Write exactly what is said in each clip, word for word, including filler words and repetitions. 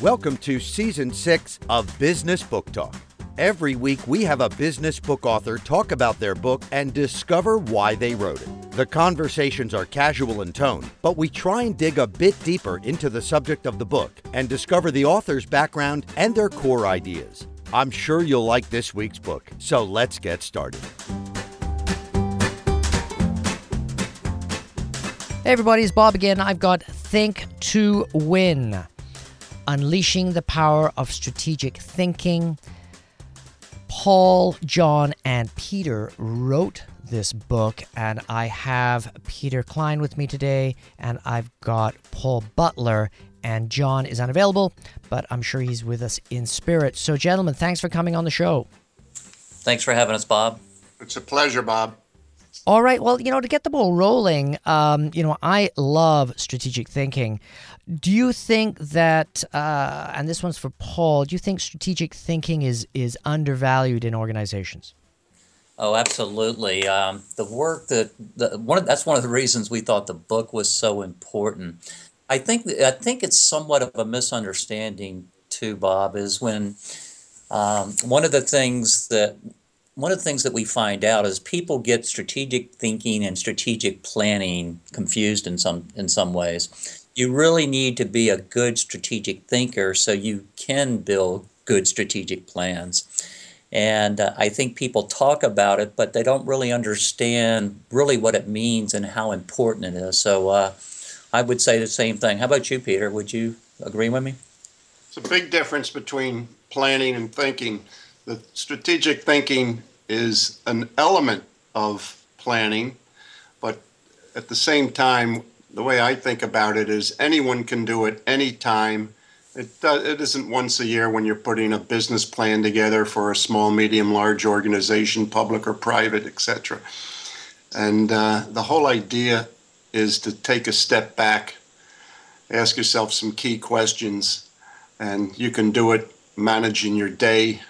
Welcome to Season six of Business Book Talk. Every week we have a business book author talk about their book and discover why they wrote it. The conversations are casual in tone, but we try and dig a bit deeper into the subject of the book and discover the author's background and their core ideas. I'm sure you'll like this week's book, so let's get started. Hey everybody, it's Bob again. I've got Think to Win, Unleashing the Power of Strategic Thinking. Paul, John, and Peter wrote this book, and I have Peter Klein with me today, and I've got Paul Butler, and John is unavailable, but I'm sure he's with us in spirit. So gentlemen, thanks for coming on the show. Thanks for having us, Bob. It's a pleasure, Bob. All right. Well, you know, to get the ball rolling, um, you know, I love strategic thinking. Do you think that, uh, and this one's for Paul, do you think strategic thinking is is undervalued in organizations? Oh, absolutely. Um, the work that the, one of, that's one of the reasons we thought the book was so important. I think I think it's somewhat of a misunderstanding too, Bob, is when um, one of the things that. One of the things that we find out is people get strategic thinking and strategic planning confused in some in some ways. You really need to be a good strategic thinker so you can build good strategic plans. And uh, I think people talk about it, but they don't really understand really what it means and how important it is. So uh, I would say the same thing. How about you, Peter? Would you agree with me? It's a big difference between planning and thinking. The strategic thinking is an element of planning, but at the same time, the way I think about it is anyone can do it anytime. It, does, it isn't once a year when you're putting a business plan together for a small, medium, large organization, public or private, et cetera. And uh, the whole idea is to take a step back, ask yourself some key questions, and you can do it managing your day,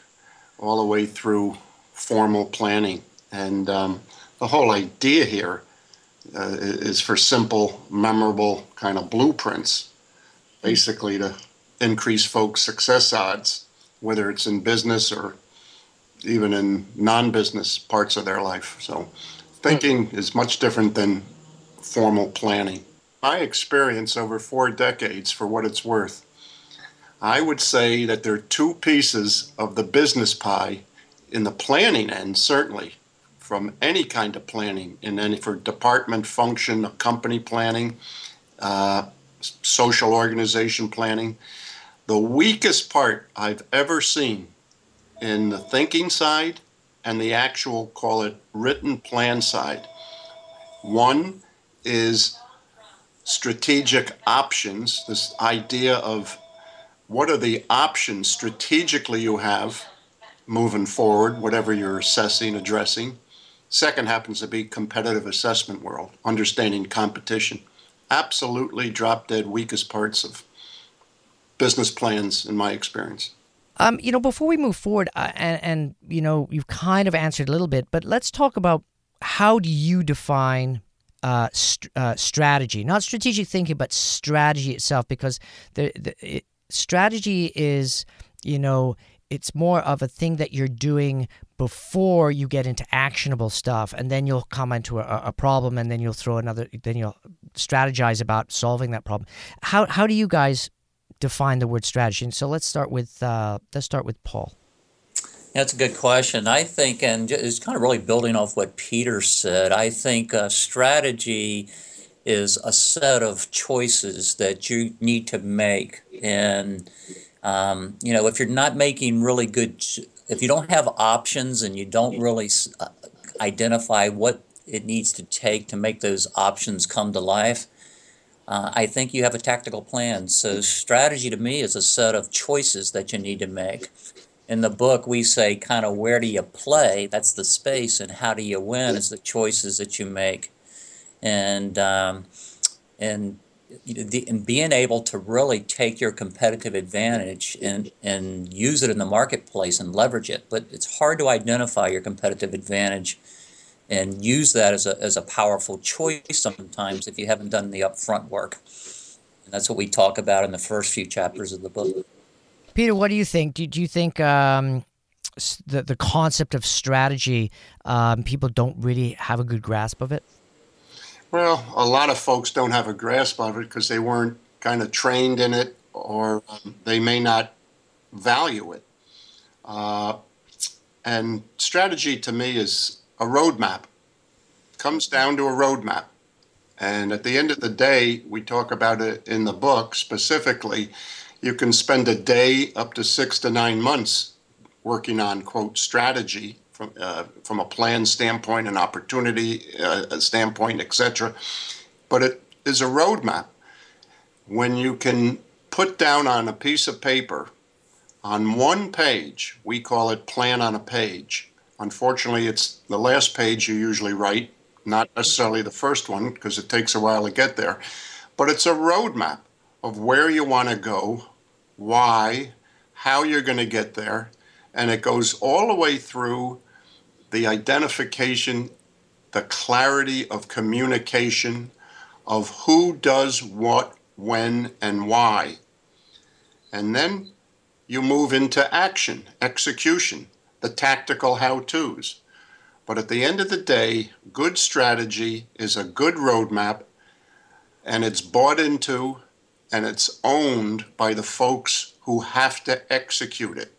all the way through formal planning. And um, the whole idea here uh, is for simple, memorable kind of blueprints, basically to increase folks' success odds, whether it's in business or even in non-business parts of their life. So thinking is much different than formal planning. My experience over four decades, for what it's worth, I would say that there are two pieces of the business pie in the planning end, certainly, from any kind of planning, in any for department function, company planning, uh, social organization planning. The weakest part I've ever seen in the thinking side and the actual, call it, written plan side. One is strategic options, this idea of what are the options strategically you have moving forward, whatever you're assessing, addressing. Second happens to be competitive assessment world, understanding competition. Absolutely drop-dead weakest parts of business plans in my experience. Um, you know, before we move forward, uh, and, and, you know, you've kind of answered a little bit, but let's talk about how do you define Uh, st- uh, strategy, not strategic thinking, but strategy itself, because the, the it, strategy is, you know, it's more of a thing that you're doing before you get into actionable stuff, and then you'll come into a, a problem, and then you'll throw another, then you'll strategize about solving that problem. How how do you guys define the word strategy? And so let's start with uh, let's start with Paul. That's a good question. I think, and it's kind of really building off what Peter said, I think uh, strategy is a set of choices that you need to make. And, um, you know, if you're not making really good, if you don't have options and you don't really uh, identify what it needs to take to make those options come to life, uh, I think you have a tactical plan. So strategy to me is a set of choices that you need to make. In the book, we say kind of where do you play? That's the space, and how do you win is the choices that you make. And um, and, the, and being able to really take your competitive advantage and, and use it in the marketplace and leverage it. But it's hard to identify your competitive advantage and use that as a, as a powerful choice sometimes if you haven't done the upfront work. And that's what we talk about in the first few chapters of the book. Peter, what do you think? Do, do you think um, the, the concept of strategy, um, people don't really have a good grasp of it? Well, a lot of folks don't have a grasp of it because they weren't kind of trained in it, or um, they may not value it. Uh, and strategy to me is a roadmap. It comes down to a roadmap. And at the end of the day, we talk about it in the book specifically, you can spend a day up to six to nine months working on, quote, strategy from uh, from a plan standpoint, an opportunity uh, standpoint, et cetera. But it is a roadmap. When you can put down on a piece of paper, on one page, we call it plan on a page. Unfortunately, it's the last page you usually write, not necessarily the first one, because it takes a while to get there. But it's a roadmap of where you want to go, why, how you're going to get there. And it goes all the way through the identification, the clarity of communication, of who does what, when, and why. And then you move into action, execution, the tactical how-tos. But at the end of the day, good strategy is a good roadmap, and it's bought into and it's owned by the folks who have to execute it.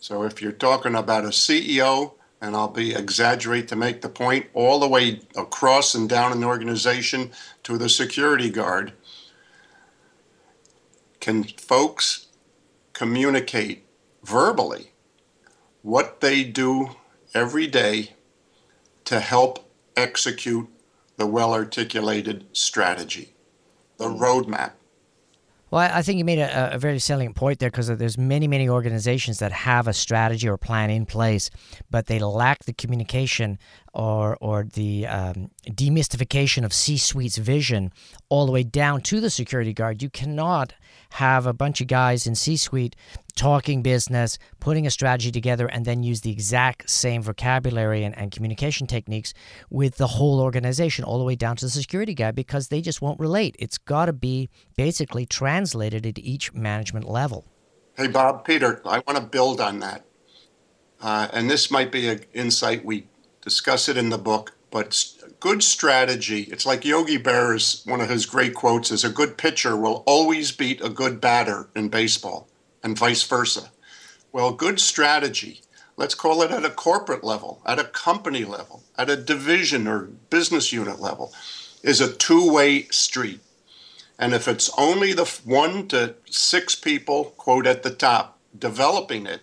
So if you're talking about a C E O, and I'll be exaggerate to make the point, all the way across and down an organization to the security guard, can folks communicate verbally what they do every day to help execute the well-articulated strategy, the roadmap? Well, I think you made a, a very salient point there, because there's many, many organizations that have a strategy or plan in place, but they lack the communication or or the um, demystification of C-suite's vision all the way down to the security guard. You cannot have a bunch of guys in C-suite talking business, putting a strategy together, and then use the exact same vocabulary and, and communication techniques with the whole organization all the way down to the security guy, because they just won't relate. It's got to be basically translated at each management level. Hey, Bob, Peter, I want to build on that. Uh, and this might be an insight. We discuss it in the book, but good strategy, it's like Yogi Berra's, one of his great quotes is, a good pitcher will always beat a good batter in baseball, and vice versa. Well, good strategy, let's call it at a corporate level, at a company level, at a division or business unit level, is a two-way street. And if it's only the one to six people, quote, at the top, developing it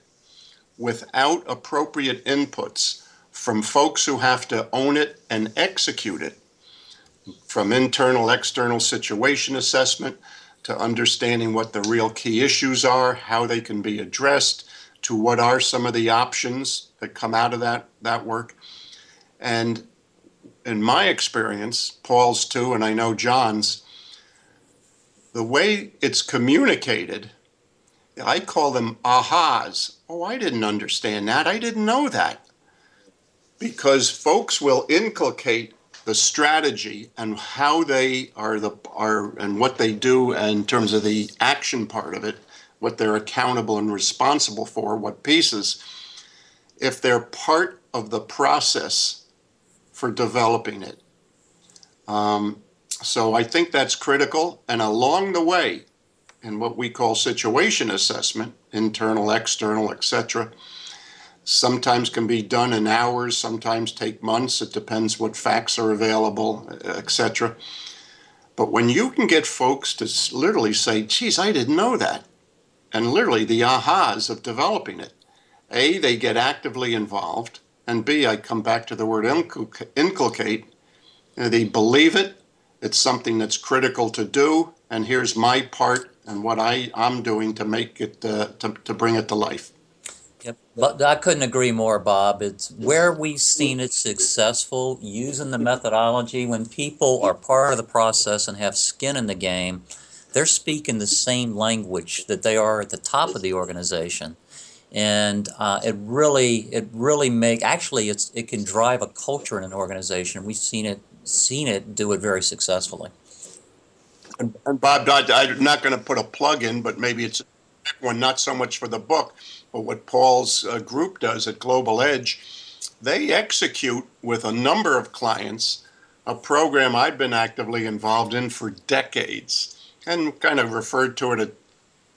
without appropriate inputs from folks who have to own it and execute it, from internal, external situation assessment to understanding what the real key issues are, how they can be addressed, to what are some of the options that come out of that, that work. And in my experience, Paul's too, and I know John's, the way it's communicated, I call them ahas. Oh, I didn't understand that. I didn't know that. Because folks will inculcate the strategy and how they are the are and what they do in terms of the action part of it, what they're accountable and responsible for, what pieces, if they're part of the process for developing it. Um, so I think that's critical. And along the way, in what we call situation assessment, internal, external, et cetera, sometimes can be done in hours, sometimes take months. It depends what facts are available, et cetera. But when you can get folks to literally say, geez, I didn't know that, and literally the ahas of developing it, A, they get actively involved, and B, I come back to the word inculcate, and they believe it, it's something that's critical to do, and here's my part and what I, I'm doing to make it, uh, to, to bring it to life. Yep. But I couldn't agree more, Bob. It's where we've seen it successful, using the methodology. When people are part of the process and have skin in the game, they're speaking the same language that they are at the top of the organization. And uh, it really, it really make, actually it's, it can drive a culture in an organization. We've seen it, seen it do it very successfully. And, and Bob, I, I'm not going to put a plug in, but maybe it's one, not so much for the book, but what Paul's uh, group does at Global Edge, they execute with a number of clients a program I've been actively involved in for decades and kind of referred to it at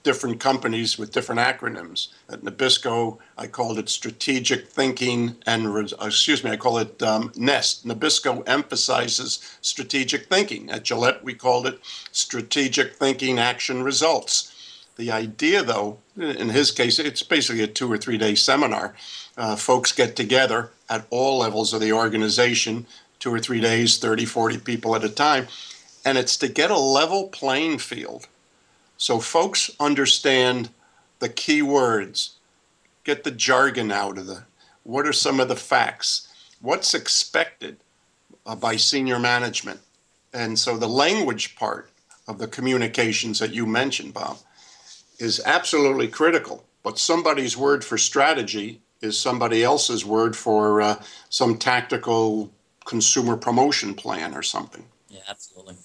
different companies with different acronyms. At Nabisco, I called it strategic thinking and, re- excuse me, I call it um, Nest. Nabisco emphasizes strategic thinking. At Gillette, we called it strategic thinking action results. The idea, though, in his case, it's basically a two or three day seminar. Uh, folks get together at all levels of the organization, two or three days, thirty, forty people at a time, and it's to get a level playing field so folks understand the key words, get the jargon out of the, what are some of the facts, what's expected uh, by senior management. And so the language part of the communications that you mentioned, Bob, is absolutely critical, but somebody's word for strategy is somebody else's word for uh, some tactical consumer promotion plan or something. Yeah, absolutely.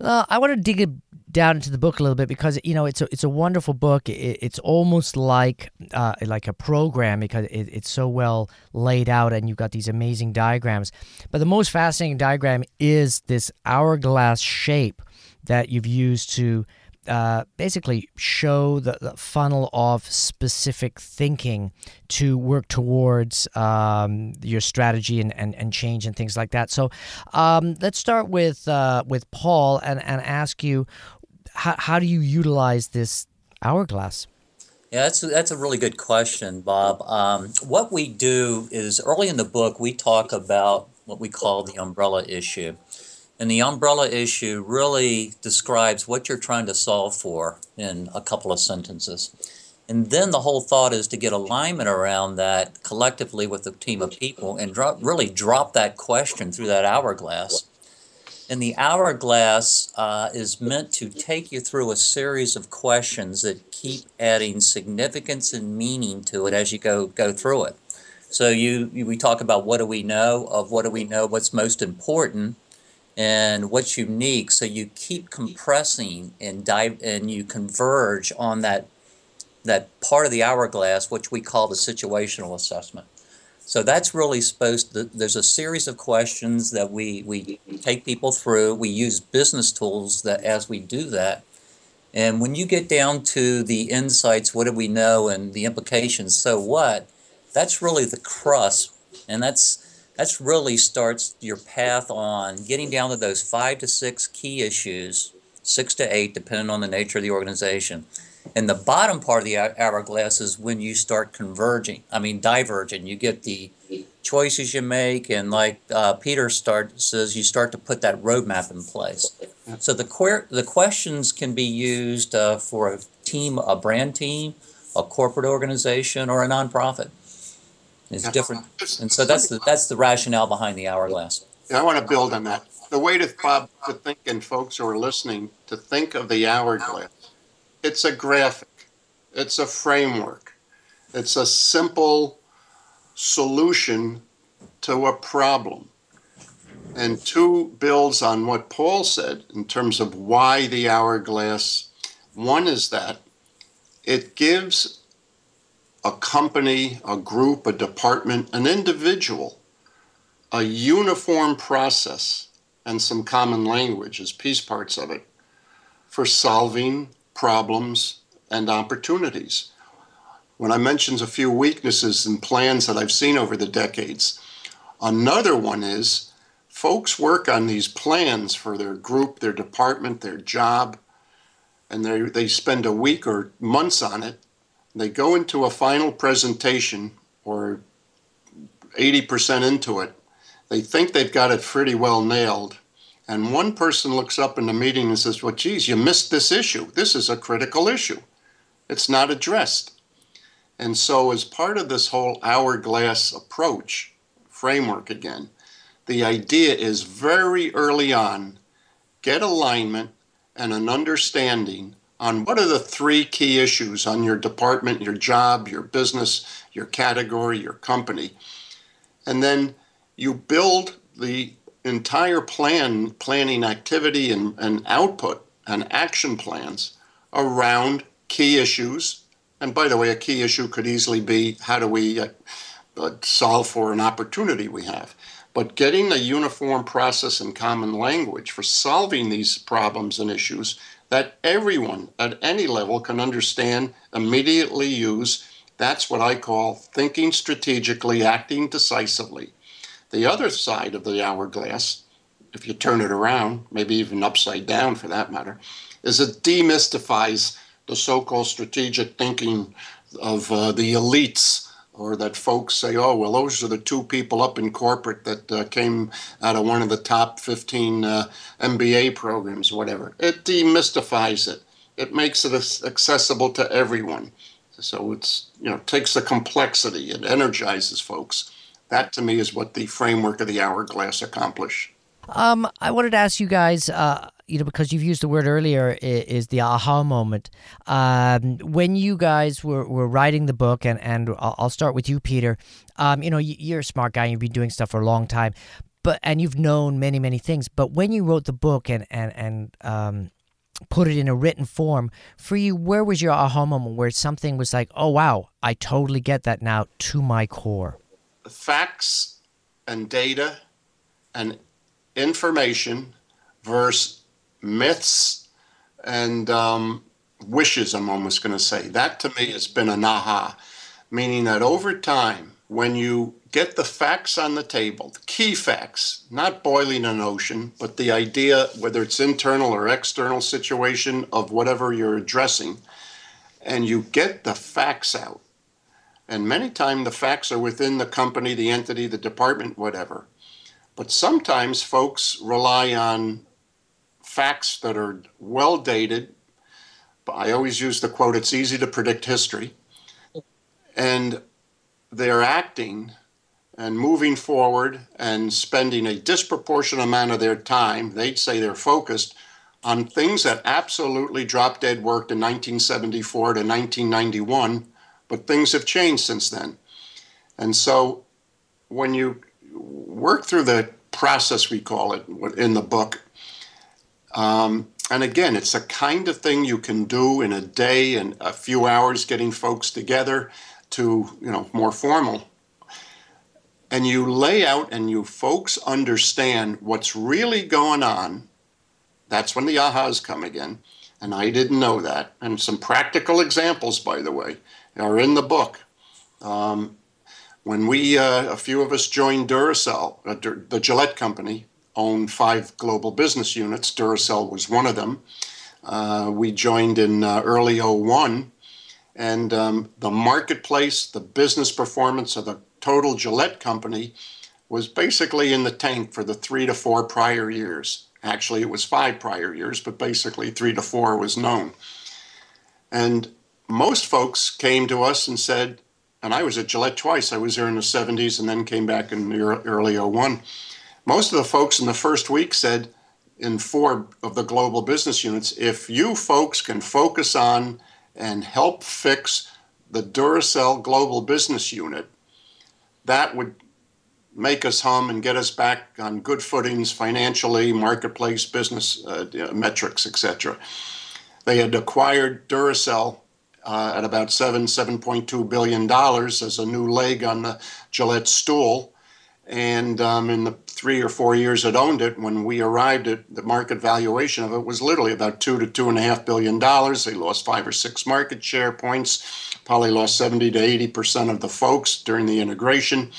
Well, I want to dig down into the book a little bit because, you know, it's a, it's a wonderful book. It, it's almost like uh, like a program because it, it's so well laid out and you've got these amazing diagrams. But the most fascinating diagram is this hourglass shape that you've used to Uh, basically show the, the funnel of specific thinking to work towards um, your strategy and, and, and change and things like that. So um, let's start with uh, with Paul and, and ask you, how, how do you utilize this hourglass? Yeah, that's a, that's a really good question, Bob. Um, what we do is early in the book, we talk about what we call the umbrella issue. And the umbrella issue really describes what you're trying to solve for in a couple of sentences. And then the whole thought is to get alignment around that collectively with a team of people and drop, really drop that question through that hourglass. And the hourglass uh, is meant to take you through a series of questions that keep adding significance and meaning to it as you go, go through it. So you, you we talk about what do we know, of what do we know, what's most important, and what's unique, so you keep compressing and dive, and you converge on that that part of the hourglass, which we call the situational assessment. So that's really supposed to, there's a series of questions that we, we take people through. We use business tools that as we do that. And when you get down to the insights, what do we know, and the implications, so what, that's really the crust, and that's That's really starts your path on getting down to those five to six key issues, six to eight, depending on the nature of the organization. And the bottom part of the hourglass is when you start converging, I mean, diverging. You get the choices you make, and like uh, Peter start, says, you start to put that roadmap in place. So the, quer- the questions can be used uh, for a team, a brand team, a corporate organization, or a nonprofit. It's different, and so that's the that's the rationale behind the hourglass. Yeah, I want to build on that. The way to Bob to think, and folks who are listening, to think of the hourglass. It's a graphic. It's a framework. It's a simple solution to a problem. And two builds on what Paul said in terms of why the hourglass. One is that it gives a company, a group, a department, an individual, a uniform process, and some common language as piece parts of it for solving problems and opportunities. When I mentioned a few weaknesses in plans that I've seen over the decades, another one is folks work on these plans for their group, their department, their job, and they they spend a week or months on it. They go into a final presentation or eighty percent into it. They think they've got it pretty well nailed. And one person looks up in the meeting and says, well, geez, you missed this issue. This is a critical issue. It's not addressed. And so as part of this whole hourglass approach, framework again, the idea is very early on, get alignment and an understanding on what are the three key issues on your department, your job, your business, your category, your company. And then you build the entire plan, planning activity and, and output and action plans around key issues. And by the way, a key issue could easily be how do we uh, uh, solve for an opportunity we have. But getting a uniform process and common language for solving these problems and issues that everyone at any level can understand, immediately use, that's what I call thinking strategically, acting decisively. The other side of the hourglass, if you turn it around, maybe even upside down for that matter, is it demystifies the so-called strategic thinking of uh, the elites, or that folks say, oh, well, those are the two people up in corporate that uh, came out of one of the top fifteen uh, M B A programs, whatever. It demystifies it. It makes it accessible to everyone. So it's, you know, takes the complexity. It energizes folks. That, to me, is what the framework of the hourglass accomplish. Um, I wanted to ask you guys, uh, you know, because you've used the word earlier, is the aha moment. Um, when you guys were, were writing the book, and, and I'll start with you, Peter, um, you know, you're a smart guy, you've been doing stuff for a long time, but and you've known many, many things. But when you wrote the book and, and, and um, put it in a written form, for you, where was your aha moment where something was like, oh, wow, I totally get that now to my core? Facts and data and information versus myths and um, wishes, I'm almost going to say. That, to me, has been an aha, meaning that over time, when you get the facts on the table, the key facts, not boiling an ocean, but the idea, whether it's internal or external situation of whatever you're addressing, and you get the facts out. And many times the facts are within the company, the entity, the department, whatever. But sometimes folks rely on facts that are well dated. I always use the quote, it's easy to predict history. And they're acting and moving forward and spending a disproportionate amount of their time, they'd say they're focused, on things that absolutely drop dead worked in nineteen seventy-four to nineteen ninety-one, but things have changed since then. And so when you work through the process, we call it in the book. Um, and again, it's a kind of thing you can do in a day and a few hours, getting folks together to, you know, more formal. And you lay out and you folks understand what's really going on. That's when the ahas come again. And I didn't know that. And some practical examples, by the way, are in the book. Um, When we, uh, a few of us joined Duracell, uh, Dur- the Gillette company, owned five global business units. Duracell was one of them. Uh, we joined in uh, early oh one. And um, the marketplace, the business performance of the total Gillette company was basically in the tank for the three to four prior years. Actually, it was five prior years, but basically three to four was known. And most folks came to us and said, and I was at Gillette twice. I was there in the seventies and then came back in the early oh one. Most of the folks in the first week said in four of the global business units, if you folks can focus on and help fix the Duracell global business unit, that would make us hum and get us back on good footings financially, marketplace, business uh, metrics, et cetera. They had acquired Duracell Uh, at about seven, seven point two billion dollars as a new leg on the Gillette stool, and um, in the three or four years it owned it, when we arrived at the market valuation of it was literally about two to two and a half billion dollars. They lost five or six market share points, probably lost seventy to eighty percent of the folks during the integration,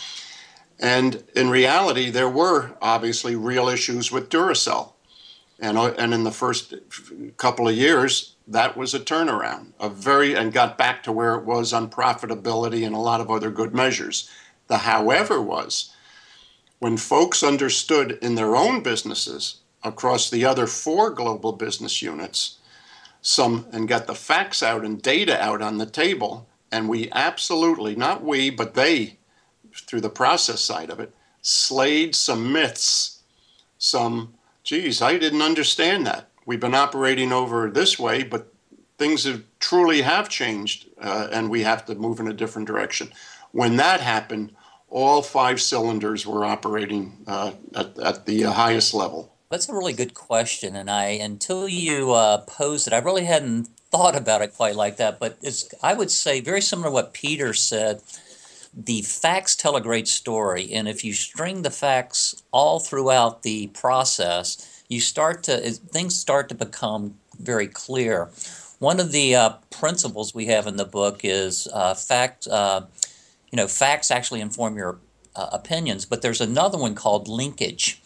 and in reality there were obviously real issues with Duracell, and uh, and in the first couple of years. That was a turnaround, a very, and got back to where it was on profitability and a lot of other good measures. The however was, when folks understood in their own businesses across the other four global business units, some, and got the facts out and data out on the table, and we absolutely, not we, but they, through the process side of it, slayed some myths, some, geez, I didn't understand that. We've been operating over this way, but things have truly have changed, uh, and we have to move in a different direction. When that happened, all five cylinders were operating uh, at, at the highest level. That's a really good question, and I until you uh, posed it, I really hadn't thought about it quite like that. But it's, I would say, very similar to what Peter said. The facts tell a great story, and if you string the facts all throughout the process, you start to things start to become very clear. One of the uh, principles we have in the book is uh, fact. Uh, you know, facts actually inform your uh, opinions, but there's another one called linkage.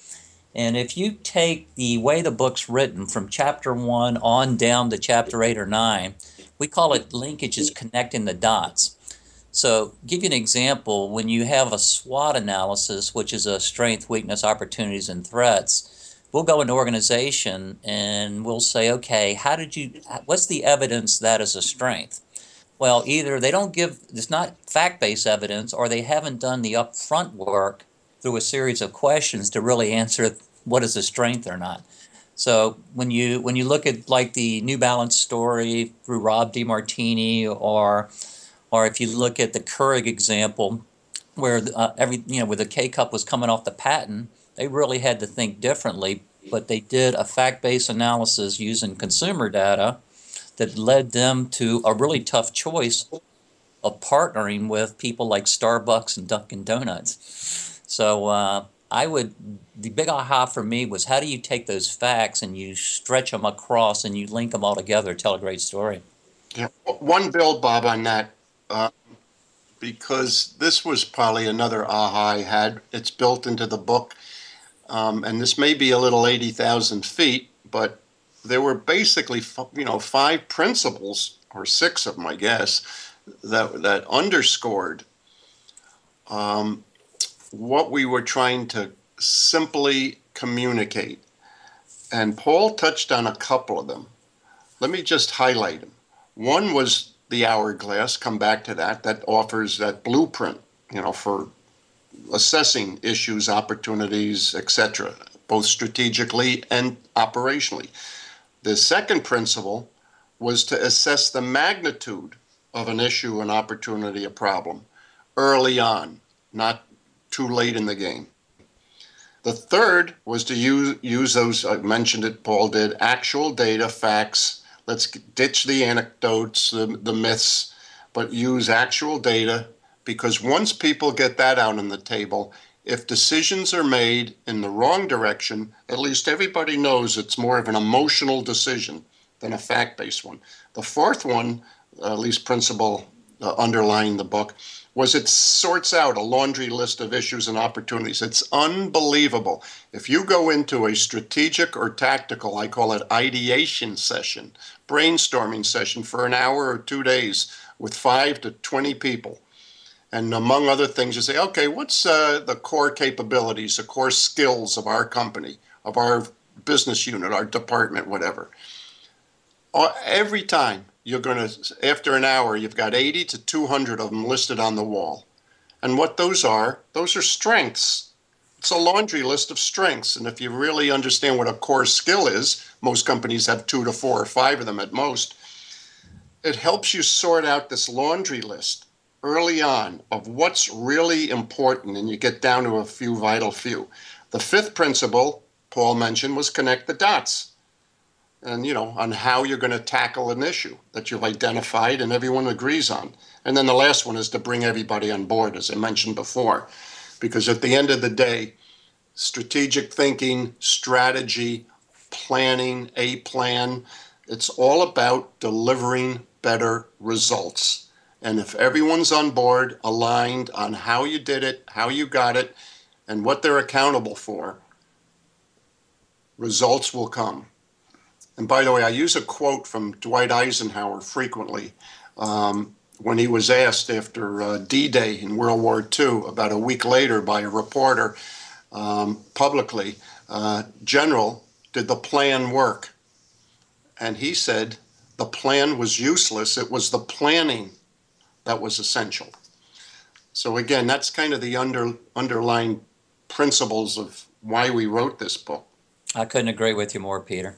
And if you take the way the book's written from chapter one on down to chapter eight or nine, we call it linkages, connecting the dots. So give you an example, when you have a SWOT analysis, which is a strength, weakness, opportunities, and threats, we'll go into organization and we'll say, okay, how did you, what's the evidence that is a strength? Well, either they don't give, it's not fact-based evidence, or they haven't done the upfront work through a series of questions to really answer what is a strength or not. So when you when you look at like the New Balance story through Rob DeMartini, or or if you look at the Keurig example, where uh, every you know where the K cup was coming off the patent, they really had to think differently, but they did a fact-based analysis using consumer data that led them to a really tough choice of partnering with people like Starbucks and Dunkin' Donuts. So uh, I would, the big aha for me was, how do you take those facts and you stretch them across and you link them all together, tell a great story? Yeah, one build, Bob, on that, uh, because this was probably another aha I had. It's built into the book, um, and this may be a little eighty thousand feet, but there were basically, you know, five principles, or six of them, I guess, that, that underscored um what we were trying to simply communicate. And Paul touched on a couple of them. Let me just highlight them. One was the hourglass, come back to that, that offers that blueprint, you know, for assessing issues, opportunities, et cetera, both strategically and operationally. The second principle was to assess the magnitude of an issue, an opportunity, a problem early on, not too late in the game. The third was to use use those, I mentioned it, Paul did, actual data, facts. Let's ditch the anecdotes, the, the myths, but use actual data, because once people get that out on the table, if decisions are made in the wrong direction, at least everybody knows it's more of an emotional decision than a fact-based one. The fourth one, uh, at least principle uh, underlying the book, was it sorts out a laundry list of issues and opportunities. It's unbelievable. If you go into a strategic or tactical, I call it ideation session, brainstorming session for an hour or two days with five to twenty people, and among other things, you say, okay, what's uh, the core capabilities, the core skills of our company, of our business unit, our department, whatever. Uh, every time, you're going to, after an hour, you've got eighty to two hundred of them listed on the wall. And what those are, those are strengths. It's a laundry list of strengths. And if you really understand what a core skill is, most companies have two to four or five of them at most. It helps you sort out this laundry list early on of what's really important, and you get down to a few vital few. The fifth principle Paul mentioned was connect the dots. And, you know, on how you're going to tackle an issue that you've identified and everyone agrees on. And then the last one is to bring everybody on board, as I mentioned before, because at the end of the day, strategic thinking, strategy, planning, a plan, it's all about delivering better results. And if everyone's on board, aligned on how you did it, how you got it, and what they're accountable for, results will come. And by the way, I use a quote from Dwight Eisenhower frequently um, when he was asked after uh, D-Day in World War Two, about a week later by a reporter um, publicly, uh, General, did the plan work? And he said, the plan was useless. It was the planning that was essential. So again, that's kind of the under, underlying principles of why we wrote this book. I couldn't agree with you more, Peter.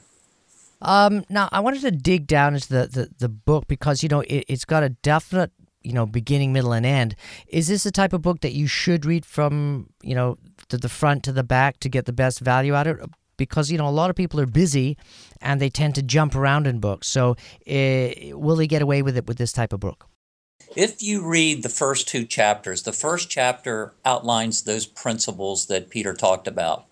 Um, now, I wanted to dig down into the, the, the book because, you know, it, it's got a definite you know, beginning, middle, and end. Is this the type of book that you should read from, you know, to the front to the back to get the best value out of it? Because, you know, a lot of people are busy and they tend to jump around in books. So uh, will they get away with it with this type of book? If you read the first two chapters, the first chapter outlines those principles that Peter talked about.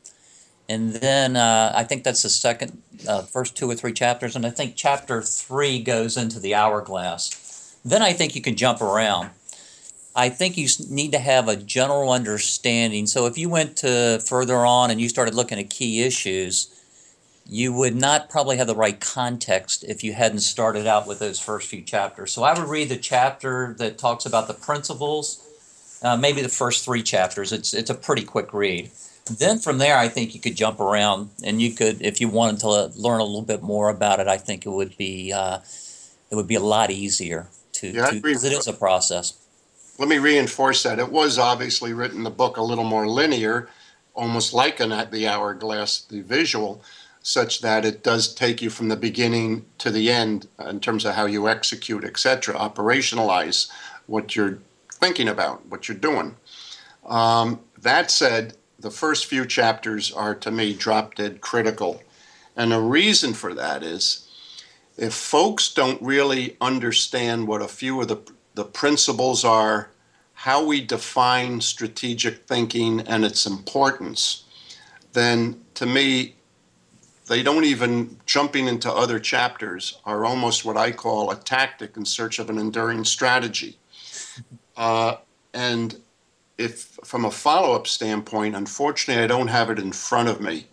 And then uh, I think that's the second, uh, first two or three chapters. And I think chapter three goes into the hourglass. Then I think you can jump around. I think you need to have a general understanding. So if you went to further on and you started looking at key issues, you would not probably have the right context if you hadn't started out with those first few chapters. So I would read the chapter that talks about the principles, uh, maybe the first three chapters. It's it's a pretty quick read. Then from there, I think you could jump around, and you could, if you wanted to learn a little bit more about it, I think it would be uh, it would be a lot easier to, because it is a process. Let me reinforce that. It was obviously written, the book, a little more linear, almost like an the hourglass, the visual, such that it does take you from the beginning to the end in terms of how you execute, et cetera, operationalize what you're thinking about, what you're doing. Um, that said, the first few chapters are, to me, drop-dead critical. And the reason for that is if folks don't really understand what a few of the, the principles are, how we define strategic thinking and its importance, then, to me, they don't even, jumping into other chapters, are almost what I call a tactic in search of an enduring strategy. Uh, and... If from a follow-up standpoint, unfortunately, I don't have it in front of me,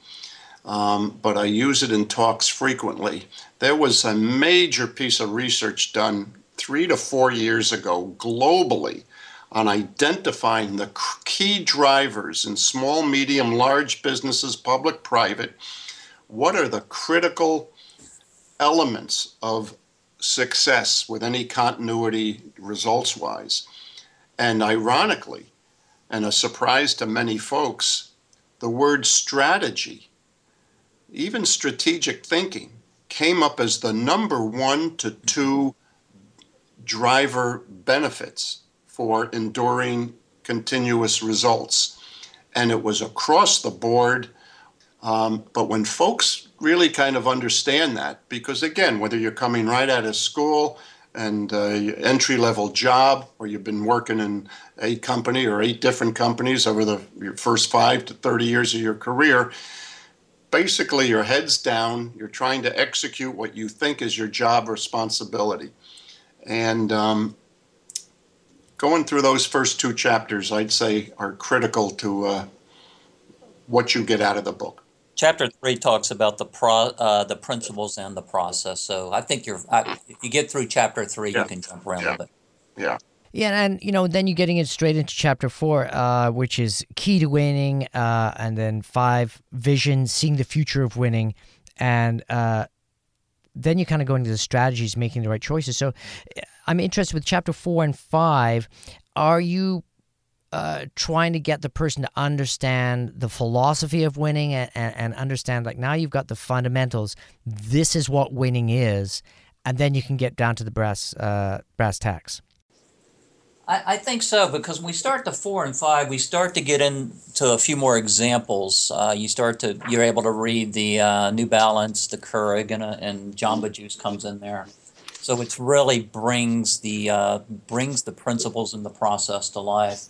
um, but I use it in talks frequently. There was a major piece of research done three to four years ago globally on identifying the key drivers in small, medium, large businesses, public, private. What are the critical elements of success with any continuity results-wise? And ironically, and a surprise to many folks, the word strategy, even strategic thinking, came up as the number one to two driver benefits for enduring continuous results. And it was across the board. Um, but when folks really kind of understand that, because again, whether you're coming right out of school and uh, entry-level job, or you've been working in a company or eight different companies over the your first five to thirty years of your career, basically your head's down, you're trying to execute what you think is your job responsibility. And um, going through those first two chapters, I'd say, are critical to uh, what you get out of the book. Chapter three talks about the pro, uh, the principles and the process. So I think you're, I, if you get through chapter three, yeah. you can jump around yeah. a bit. Yeah. Yeah, and you know, then you're getting it straight into chapter four, uh, which is key to winning, uh, and then five, vision, seeing the future of winning, and uh, then you kind of go into the strategies, making the right choices. So I'm interested with chapter four and five. Are you Uh, trying to get the person to understand the philosophy of winning and, and, and understand, like, now you've got the fundamentals, this is what winning is, and then you can get down to the brass uh, brass tacks? I, I think so, because when we start to four and five, we start to get into a few more examples. Uh, you start to, you're able to read the uh, New Balance, the Keurig, and, uh, and Jamba Juice comes in there. So it really brings the uh, brings the principles and the process to life.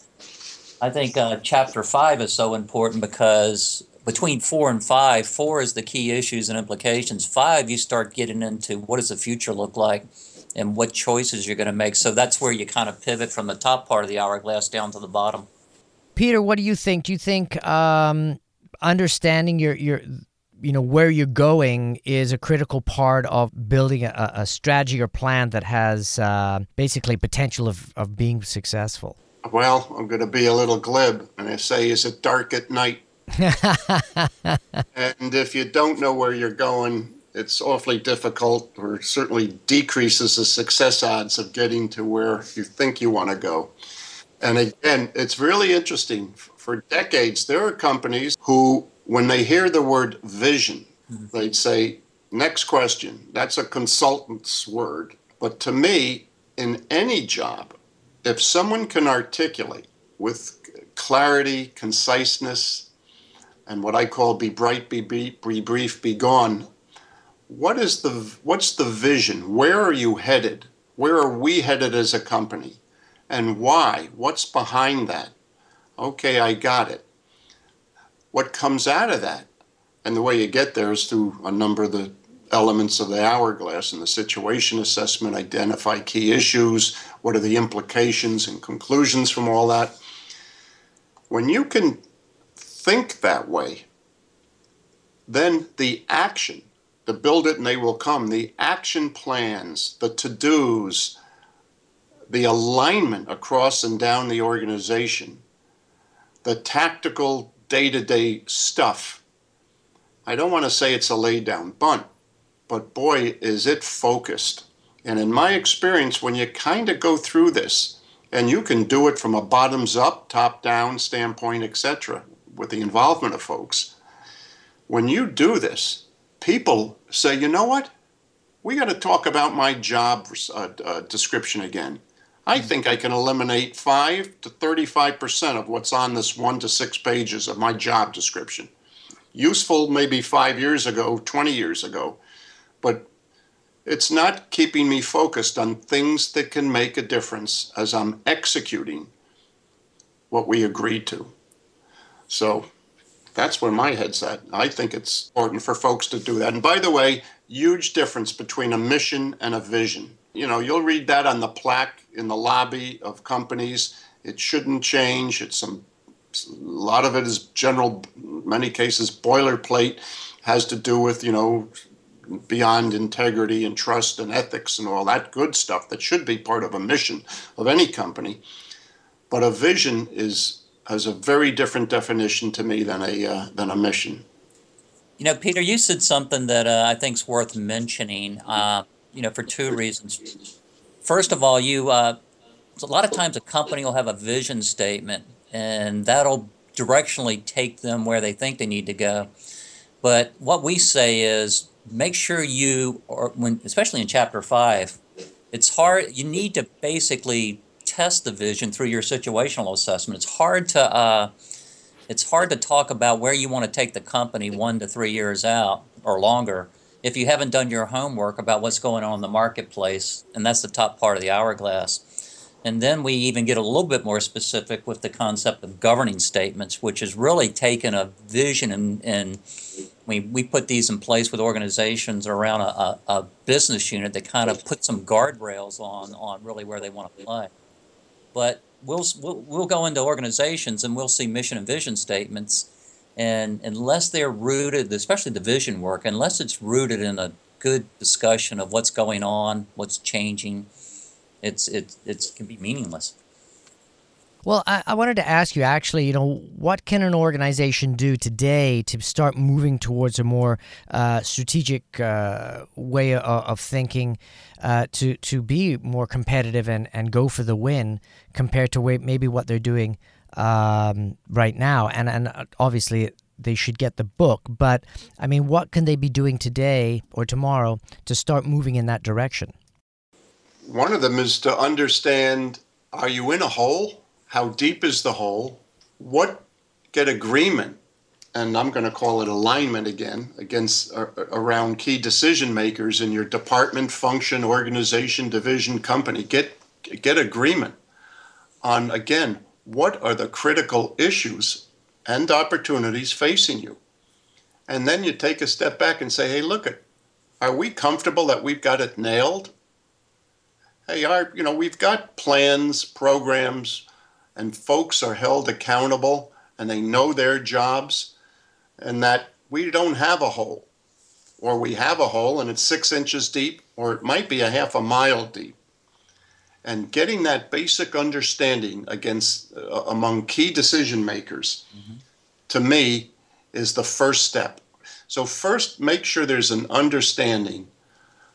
I think uh, chapter five is so important because between four and five, four is the key issues and implications. Five, you start getting into what does the future look like and what choices you're going to make. So that's where you kind of pivot from the top part of the hourglass down to the bottom. Peter, what do you think? Do you think um, understanding your your you know where you're going is a critical part of building a, a strategy or plan that has uh, basically potential of, of being successful? Well, I'm going to be a little glib, and I say, is it dark at night? And if you don't know where you're going, it's awfully difficult, or certainly decreases the success odds of getting to where you think you want to go. And again, it's really interesting. For decades, there are companies who, when they hear the word vision, mm-hmm. they'd say, next question. That's a consultant's word. But to me, in any job, if someone can articulate with clarity, conciseness, and what I call be bright, be, be, be brief, be gone, what is the, what's the vision? Where are you headed? Where are we headed as a company? And why? What's behind that? Okay, I got it. What comes out of that? And the way you get there is through a number of the elements of the hourglass and the situation assessment, identify key issues, what are the implications and conclusions from all that. When you can think that way, then the action, the build it and they will come, the action plans, the to-dos, the alignment across and down the organization, the tactical day-to-day stuff. I don't want to say it's a lay-down bunt, but boy, is it focused. And in my experience, when you kind of go through this, and you can do it from a bottoms-up, top-down standpoint, et cetera, with the involvement of folks, when you do this, people say, you know what? We got to talk about my job uh, uh, description again. I think I can eliminate five to thirty-five percent of what's on this one to six pages of my job description. Useful maybe five years ago, twenty years ago, but it's not keeping me focused on things that can make a difference as I'm executing what we agreed to. So that's where my head's at. I think it's important for folks to do that. And by the way, huge difference between a mission and a vision. You know, you'll read that on the plaque in the lobby of companies. It shouldn't change. It's some, a lot of it is general, many cases, boilerplate, has to do with, you know, beyond integrity and trust and ethics and all that good stuff that should be part of a mission of any company. But a vision is has a very different definition to me than a uh, than a mission. You know, Peter, you said something that uh, I think's worth mentioning, uh, you know, for two reasons. First of all, you uh, a lot of times a company will have a vision statement, and that'll directionally take them where they think they need to go. But what we say is make sure you, or when, especially in Chapter five, it's hard, you need to basically test the vision through your situational assessment. It's hard to... Uh, It's hard to talk about where you want to take the company one to three years out or longer if you haven't done your homework about what's going on in the marketplace, and that's the top part of the hourglass. And then we even get a little bit more specific with the concept of governing statements, which is really taking a vision, and, and we, we put these in place with organizations around a, a, a business unit that kind of put some guardrails on, on really where they want to play. But We'll, we'll we'll go into organizations and we'll see mission and vision statements, and unless they're rooted, especially the vision work, unless it's rooted in a good discussion of what's going on, what's changing, it's it it's, can be meaningless. Well, I, I wanted to ask you actually, you know, what can an organization do today to start moving towards a more uh, strategic uh, way of, of thinking uh, to to be more competitive and, and go for the win compared to way, maybe what they're doing um, right now? And, and obviously they should get the book, but I mean, what can they be doing today or tomorrow to start moving in that direction? One of them is to understand, are you in a hole? How deep is the hole? What get agreement, and I'm going to call it alignment again, against uh, around key decision makers in your department, function, organization, division, company. Get get agreement on, again, what are the critical issues and opportunities facing you? And then you take a step back and say, hey, look, it, are we comfortable that we've got it nailed? Hey, our, you know, we've got plans, programs, and folks are held accountable, and they know their jobs, and that we don't have a hole, or we have a hole and it's six inches deep, or it might be a half a mile deep. And getting that basic understanding against uh, among key decision makers, mm-hmm. to me, is the first step. So first, make sure there's an understanding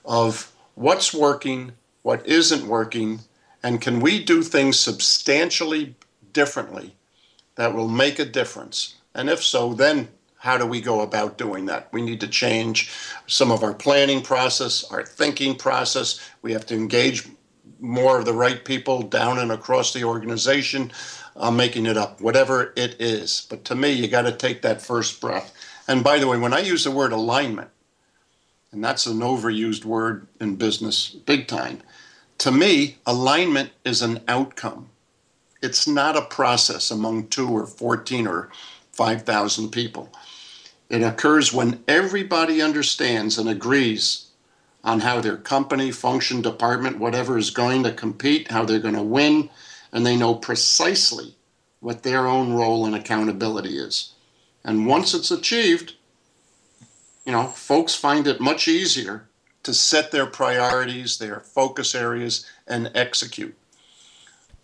of what's working, what isn't working, and can we do things substantially differently that will make a difference? And if so, then how do we go about doing that? We need to change some of our planning process, our thinking process. We have to engage more of the right people down and across the organization. I'm making it up, whatever it is. But to me, you got to take that first breath. And by the way, when I use the word alignment, and that's an overused word in business big time, to me, alignment is an outcome. It's not a process among two or fourteen or five thousand people. It occurs when everybody understands and agrees on how their company, function, department, whatever is going to compete, how they're going to win, and they know precisely what their own role and accountability is. And once it's achieved, you know, folks find it much easier to set their priorities, their focus areas, and execute.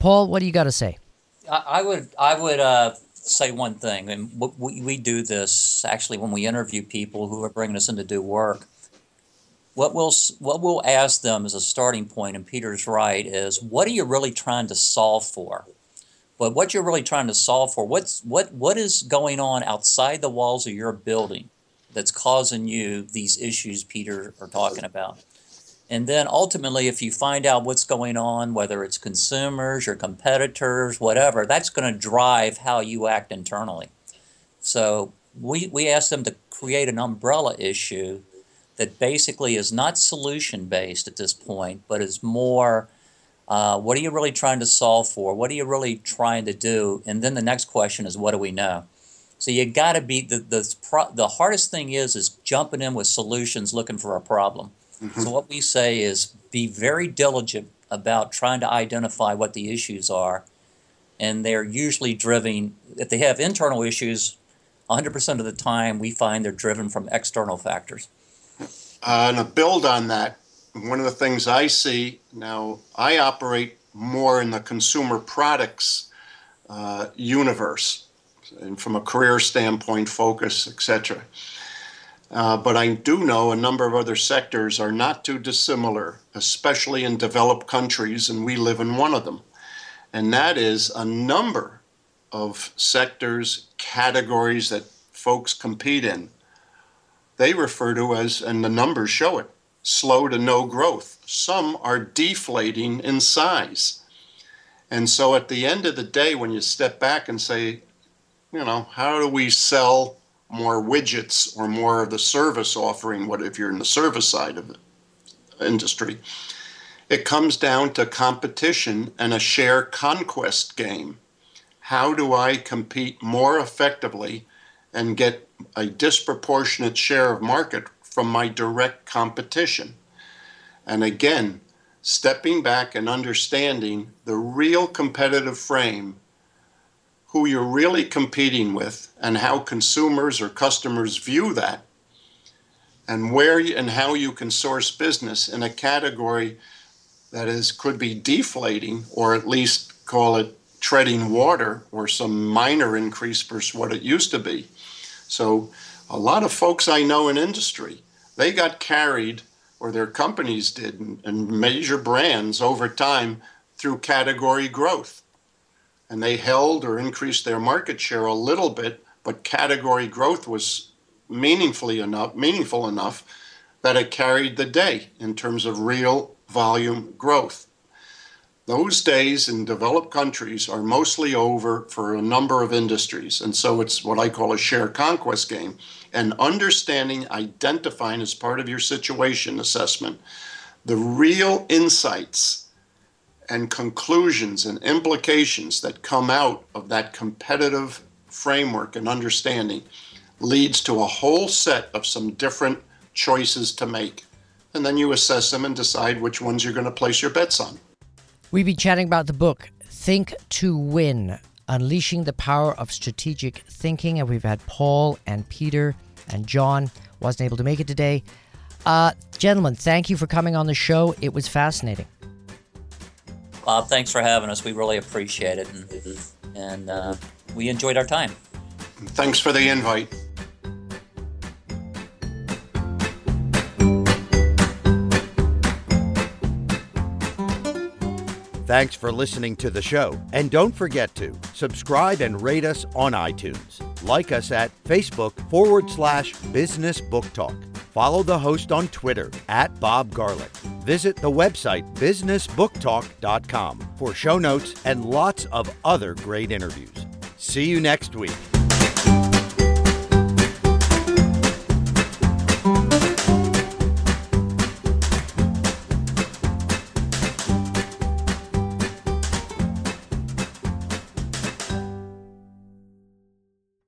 Paul, what do you got to say? I, I would I would uh, say one thing, and we, we do this actually when we interview people who are bringing us in to do work. What we'll, what we'll ask them as a starting point, and Peter's right, is what are you really trying to solve for? But what you're really trying to solve for, what's what what is going on outside the walls of your building that's causing you these issues Peter are talking about? And then ultimately, if you find out what's going on, whether it's consumers or competitors, whatever, that's going to drive how you act internally. So we, we ask them to create an umbrella issue that basically is not solution-based at this point, but is more, uh, what are you really trying to solve for? What are you really trying to do? And then the next question is, what do we know? So you got to be, the the pro, the hardest thing is, is jumping in with solutions looking for a problem. Mm-hmm. So what we say is be very diligent about trying to identify what the issues are, and they're usually driven, if they have internal issues, one hundred percent of the time we find they're driven from external factors. Uh, and to build on that, one of the things I see now, I operate more in the consumer products uh, universe, and from a career standpoint, focus, et cetera. Uh, but I do know a number of other sectors are not too dissimilar, especially in developed countries, and we live in one of them. And that is a number of sectors, categories that folks compete in. They refer to as, and the numbers show it, slow to no growth. Some are deflating in size. And so at the end of the day, when you step back and say, you know, how do we sell more widgets or more of the service offering, what if you're in the service side of the industry? It comes down to competition and a share conquest game. How do I compete more effectively and get a disproportionate share of market from my direct competition? And again, stepping back and understanding the real competitive frame, who you're really competing with and how consumers or customers view that, and where you, and how you can source business in a category that is could be deflating, or at least call it treading water or some minor increase versus what it used to be. So a lot of folks I know in industry, they got carried, or their companies did, and, and major brands over time through category growth. And they held or increased their market share a little bit, but category growth was meaningfully enough, meaningful enough that it carried the day in terms of real volume growth. Those days in developed countries are mostly over for a number of industries. And so it's what I call a share conquest game. And understanding, identifying as part of your situation assessment, the real insights and conclusions and implications that come out of that competitive framework and understanding leads to a whole set of some different choices to make. And then you assess them and decide which ones you're going to place your bets on. We've been chatting about the book, Think to Win, Unleashing the Power of Strategic Thinking. And we've had Paul and Peter and John. Wasn't able to make it today. Uh, gentlemen, thank you for coming on the show. It was fascinating. Bob, uh, thanks for having us. We really appreciate it. And, mm-hmm. and uh, we enjoyed our time. Thanks for the invite. Thanks for listening to the show. And don't forget to subscribe and rate us on iTunes. Like us at Facebook forward slash Business Book Talk. Follow the host on Twitter at Bob Garlick. visit the website business book talk dot com for show notes and lots of other great interviews. See you next week.